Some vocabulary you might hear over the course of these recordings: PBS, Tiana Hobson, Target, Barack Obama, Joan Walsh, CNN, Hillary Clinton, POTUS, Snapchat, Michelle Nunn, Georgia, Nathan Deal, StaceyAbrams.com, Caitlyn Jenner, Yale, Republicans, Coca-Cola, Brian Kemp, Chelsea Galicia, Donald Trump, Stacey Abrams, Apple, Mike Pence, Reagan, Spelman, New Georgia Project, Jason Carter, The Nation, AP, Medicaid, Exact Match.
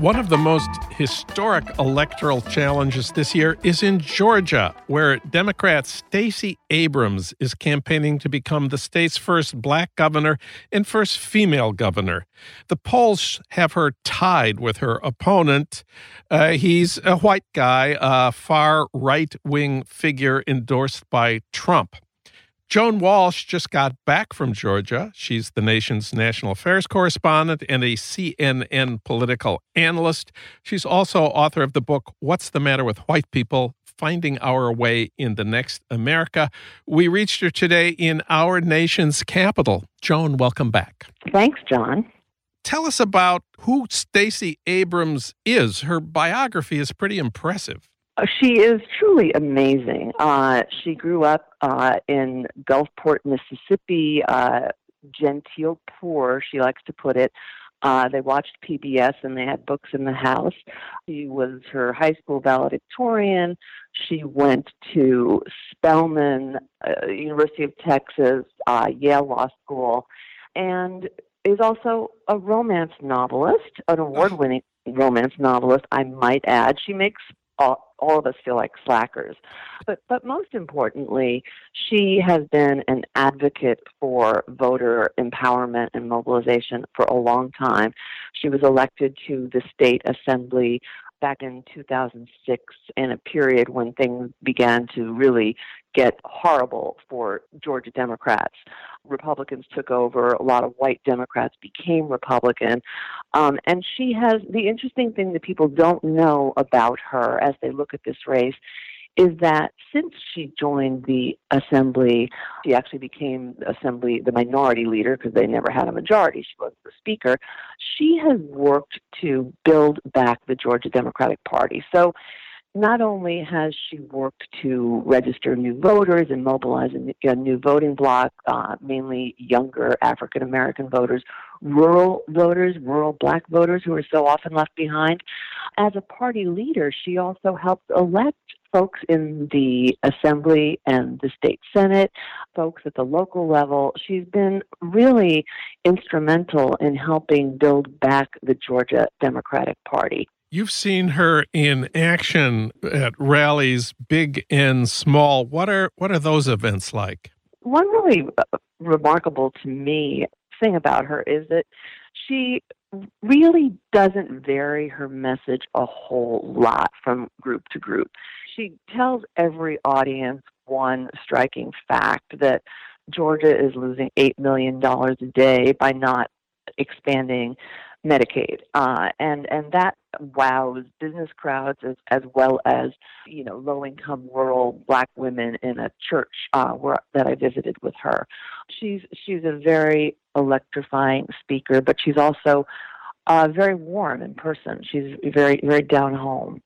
One of the most historic electoral challenges this year is in Georgia, where Democrat Stacey Abrams is campaigning to become the state's first black governor and first female governor. The polls have her tied with her opponent. He's a white guy, a far right-wing figure endorsed by Trump. Joan Walsh just got back from Georgia. She's The Nation's national affairs correspondent and a CNN political analyst. She's also author of the book, What's the Matter with White People? Finding Our Way in the Next America. We reached her today in our nation's capital. Joan, welcome back. Thanks, John. Tell us about who Stacey Abrams is. Her biography is pretty impressive. She is truly amazing. She grew up in Gulfport, Mississippi, genteel poor, she likes to put it. They watched PBS and they had books in the house. She was her high school valedictorian. She went to Spelman, University of Texas, Yale Law School, and is also a romance novelist, an award-winning romance novelist, I might add. She makes all of us feel like slackers. But most importantly, she has been an advocate for voter empowerment and mobilization for a long time. She was elected to the state assembly back in 2006 in a period when things began to really get horrible for Georgia Democrats. Republicans took over. A lot of white Democrats became Republican. And she has the interesting thing that people don't know about her as they look at this race is that since she joined the assembly, she actually became assembly, the minority leader, because they never had a majority. She was the speaker. She has worked to build back the Georgia Democratic Party. So not only has she worked to register new voters and mobilize a new voting bloc, mainly younger African-American voters, rural black voters who are so often left behind. As a party leader, she also helped elect folks in the assembly and the state senate, folks at the local level. She's been really instrumental in helping build back the Georgia Democratic Party. You've seen her in action at rallies, big and small. What are those events like? One really remarkable to me thing about her is that she really doesn't vary her message a whole lot from group to group. She tells every audience one striking fact, that Georgia is losing $8 million a day by not expanding Medicaid. And that wows business crowds as well as, low-income rural black women in a church that I visited with her. She's a very electrifying speaker, but she's also very warm in person. She's very, very down home.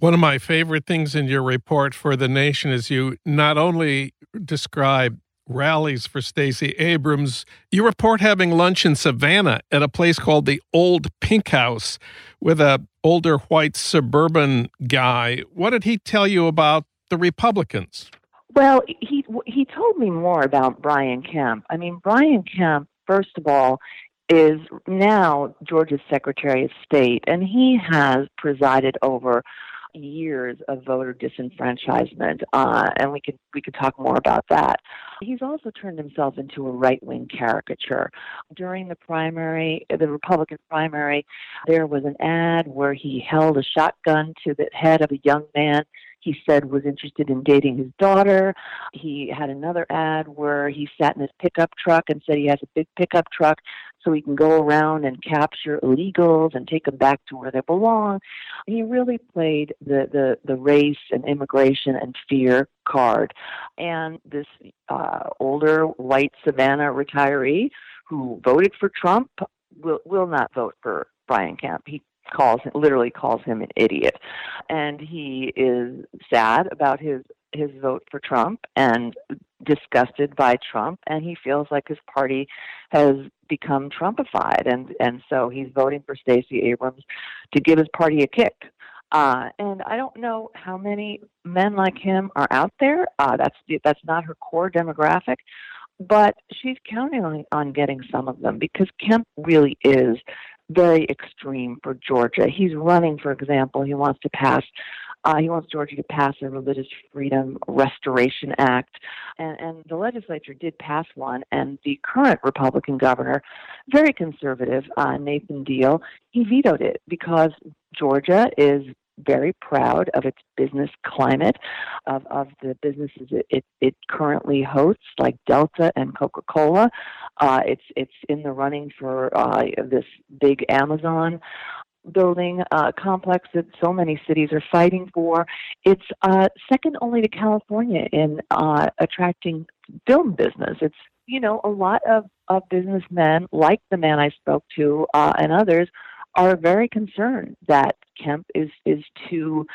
One of my favorite things in your report for The Nation is you not only describe rallies for Stacey Abrams, you report having lunch in Savannah at a place called the Old Pink House with an older white suburban guy. What did he tell you about the Republicans? Well, he told me more about Brian Kemp. I mean, Brian Kemp, first of all, is now Georgia's Secretary of State, and he has presided over years of voter disenfranchisement, and we could talk more about that. He's also turned himself into a right-wing caricature. During the Republican primary, there was an ad where he held a shotgun to the head of a young man he said was interested in dating his daughter. He had another ad where he sat in his pickup truck and said he has a big pickup truck so he can go around and capture illegals and take them back to where they belong. He really played the race and immigration and fear card. And this older white Savannah retiree who voted for Trump will not vote for Brian Kemp. He literally calls him an idiot. And he is sad about his vote for Trump and disgusted by Trump. And he feels like his party has become Trumpified. And so he's voting for Stacey Abrams to give his party a kick. And I don't know how many men like him are out there. That's not her core demographic. But she's counting on getting some of them because Kemp really is very extreme for Georgia. He's running, for example, he wants Georgia to pass a Religious Freedom Restoration Act, and the legislature did pass one, and the current Republican governor, very conservative, Nathan Deal, he vetoed it because Georgia is very proud of its business climate, of the businesses it currently hosts, like Delta and Coca-Cola. It's in the running for this big Amazon building complex that so many cities are fighting for. It's second only to California in attracting film business. It's, you know, a lot of businessmen, like the man I spoke to and others, are very concerned that Kemp is too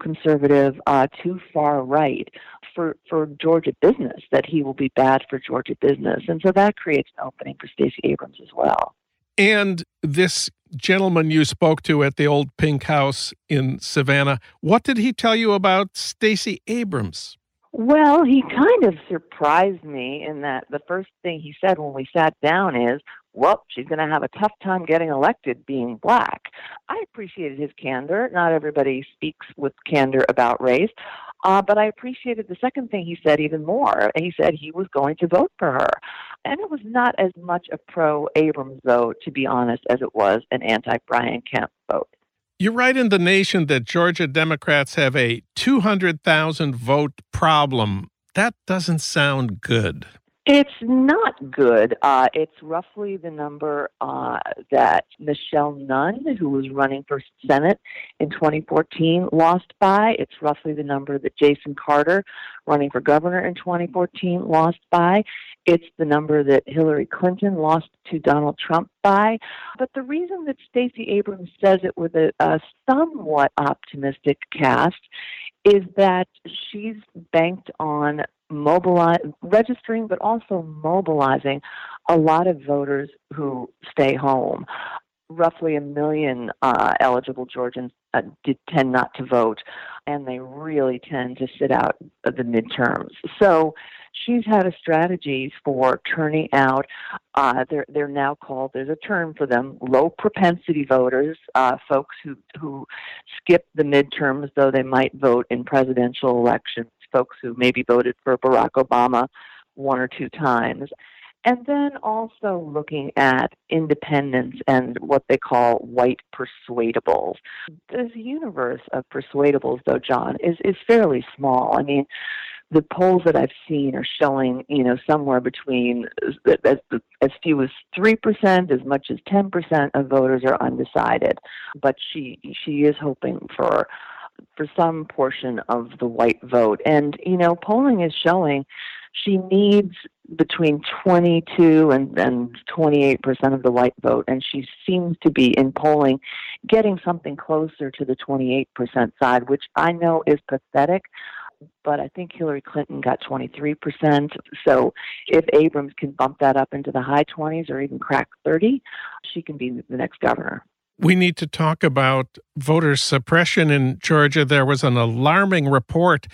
conservative, too far right for Georgia business, that he will be bad for Georgia business. And so that creates an opening for Stacey Abrams as well. And this gentleman you spoke to at the old Pink House in Savannah, what did he tell you about Stacey Abrams? Well, he kind of surprised me in that the first thing he said when we sat down is, well, she's going to have a tough time getting elected being black. I appreciated his candor. Not everybody speaks with candor about race. But I appreciated the second thing he said even more. He said he was going to vote for her. And it was not as much a pro-Abrams vote, to be honest, as it was an anti-Brian Kemp vote. You write in The Nation that Georgia Democrats have a 200,000 vote problem. That doesn't sound good. It's not good. It's roughly the number that Michelle Nunn, who was running for Senate in 2014, lost by. It's roughly the number that Jason Carter, running for governor in 2014, lost by. It's the number that Hillary Clinton lost to Donald Trump by. But the reason that Stacey Abrams says it with a somewhat optimistic cast is that she's banked on registering, but also mobilizing a lot of voters who stay home. Roughly 1 million eligible Georgians did tend not to vote, and they really tend to sit out the midterms. So she's had a strategy for turning out, they're now called, there's a term for them, low propensity voters, folks who skip the midterms, though they might vote in presidential elections, folks who maybe voted for Barack Obama one or two times. And then also looking at independents and what they call white persuadables. The universe of persuadables, though, John, is fairly small. I mean, the polls that I've seen are showing, you know, somewhere between as few as 3%, as much as 10% of voters are undecided. But she is hoping for some portion of the white vote. And, you know, polling is showing she needs between 22 and 28% of the white vote, and she seems to be, in polling, getting something closer to the 28% side, which I know is pathetic, but I think Hillary Clinton got 23%. So if Abrams can bump that up into the high 20s or even crack 30, she can be the next governor. We need to talk about voter suppression in Georgia. There was an alarming report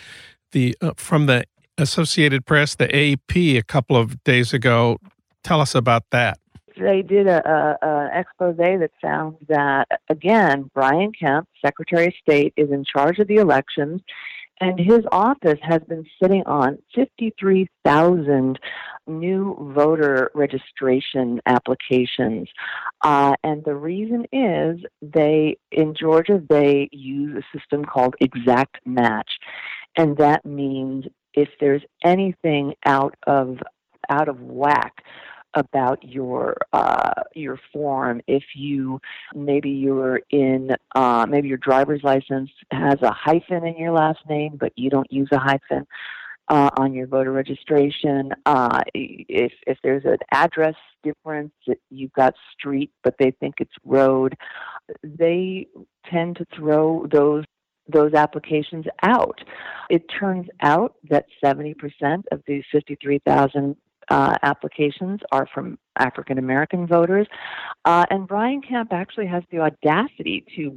from the Associated Press, the AP, a couple of days ago. Tell us about that. They did an expose that found that, again, Brian Kemp, Secretary of State, is in charge of the elections, and his office has been sitting on 53,000 new voter registration applications. And the reason is in Georgia, they use a system called Exact Match. And that means if there's anything out of whack about your form, if maybe your driver's license has a hyphen in your last name, but you don't use a hyphen on your voter registration, if there's an address difference, you've got street, but they think it's road, they tend to throw those applications out. It turns out that 70% of these 53,000 applications are from African-American voters. And Brian Kemp actually has the audacity to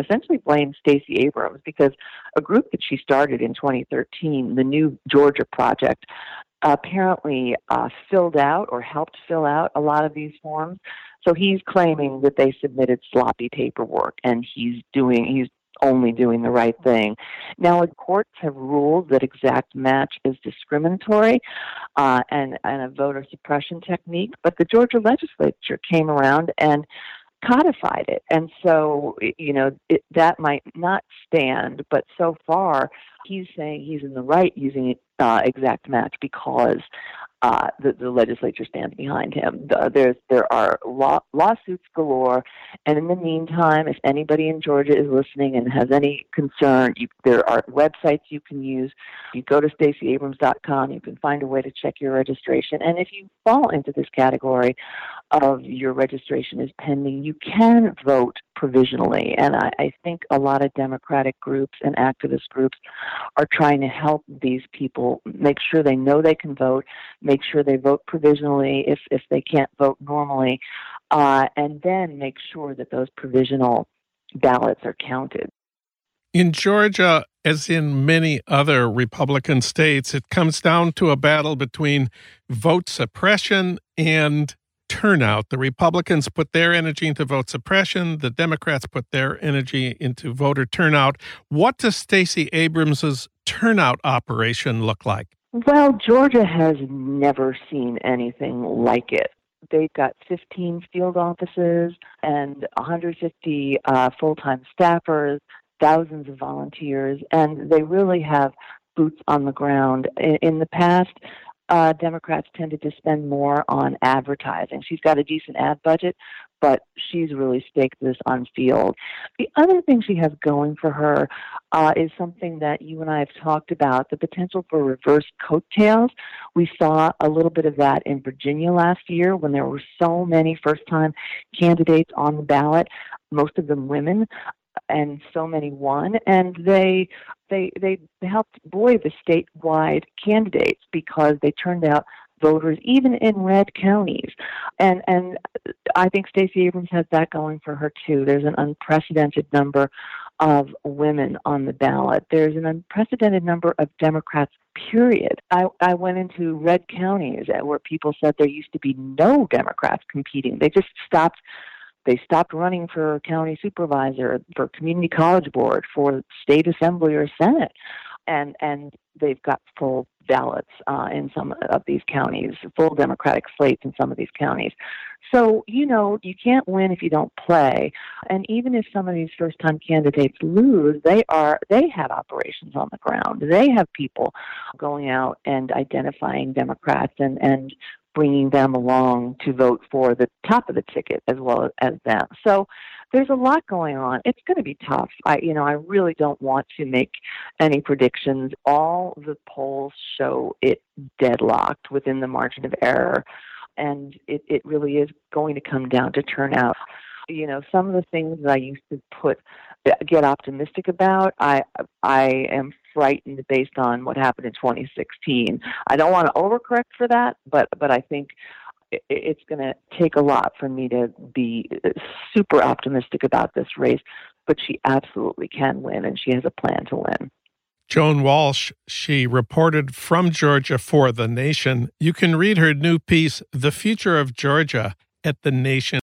essentially blame Stacey Abrams, because a group that she started in 2013, the New Georgia Project, apparently filled out or helped fill out a lot of these forms. So he's claiming that they submitted sloppy paperwork, and he's only doing the right thing. Now, the courts have ruled that exact match is discriminatory and a voter suppression technique, but the Georgia legislature came around and codified it. And so, you know, that might not stand, but so far he's saying he's in the right using exact match because the legislature stands behind him. There are lawsuits galore, and in the meantime, if anybody in Georgia is listening and has any concern, there are websites you can use. You go to StaceyAbrams.com, you can find a way to check your registration, and if you fall into this category of your registration is pending, you can vote provisionally, and I think a lot of Democratic groups and activist groups are trying to help these people make sure they know they can vote, make sure they vote provisionally if they can't vote normally, and then make sure that those provisional ballots are counted. In Georgia, as in many other Republican states, it comes down to a battle between vote suppression and turnout. The Republicans put their energy into vote suppression. The Democrats put their energy into voter turnout. What does Stacey Abrams' turnout operation look like? Well, Georgia has never seen anything like it. They've got 15 field offices and 150 full-time staffers, thousands of volunteers, and they really have boots on the ground. In the past, Democrats tended to spend more on advertising. She's got a decent ad budget, but she's really staked this on field. The other thing she has going for her is something that you and I have talked about, the potential for reverse coattails. We saw a little bit of that in Virginia last year when there were so many first-time candidates on the ballot, most of them women, and so many won, and they helped buoy the statewide candidates because they turned out voters even in red counties, and I think Stacey Abrams has that going for her too. There's an unprecedented number of women on the ballot. There's an unprecedented number of Democrats, period. I went into red counties where people said there used to be no Democrats competing. They stopped running for county supervisor, for community college board, for state assembly or senate, and they've got full ballots in some of these counties, full Democratic slates in some of these counties. So, you know, you can't win if you don't play. And even if some of these first-time candidates lose, they have operations on the ground. They have people going out and identifying Democrats and bringing them along to vote for the top of the ticket as well as them. So there's a lot going on. It's going to be tough. I really don't want to make any predictions. All the polls show it deadlocked within the margin of error, and it really is going to come down to turnout. You know, some of the things that I used to get optimistic about, I am frightened based on what happened in 2016. I don't want to overcorrect for that, but I think it's going to take a lot for me to be super optimistic about this race, but she absolutely can win, and she has a plan to win. Joan Walsh, she reported from Georgia for The Nation. You can read her new piece, The Future of Georgia, at The Nation.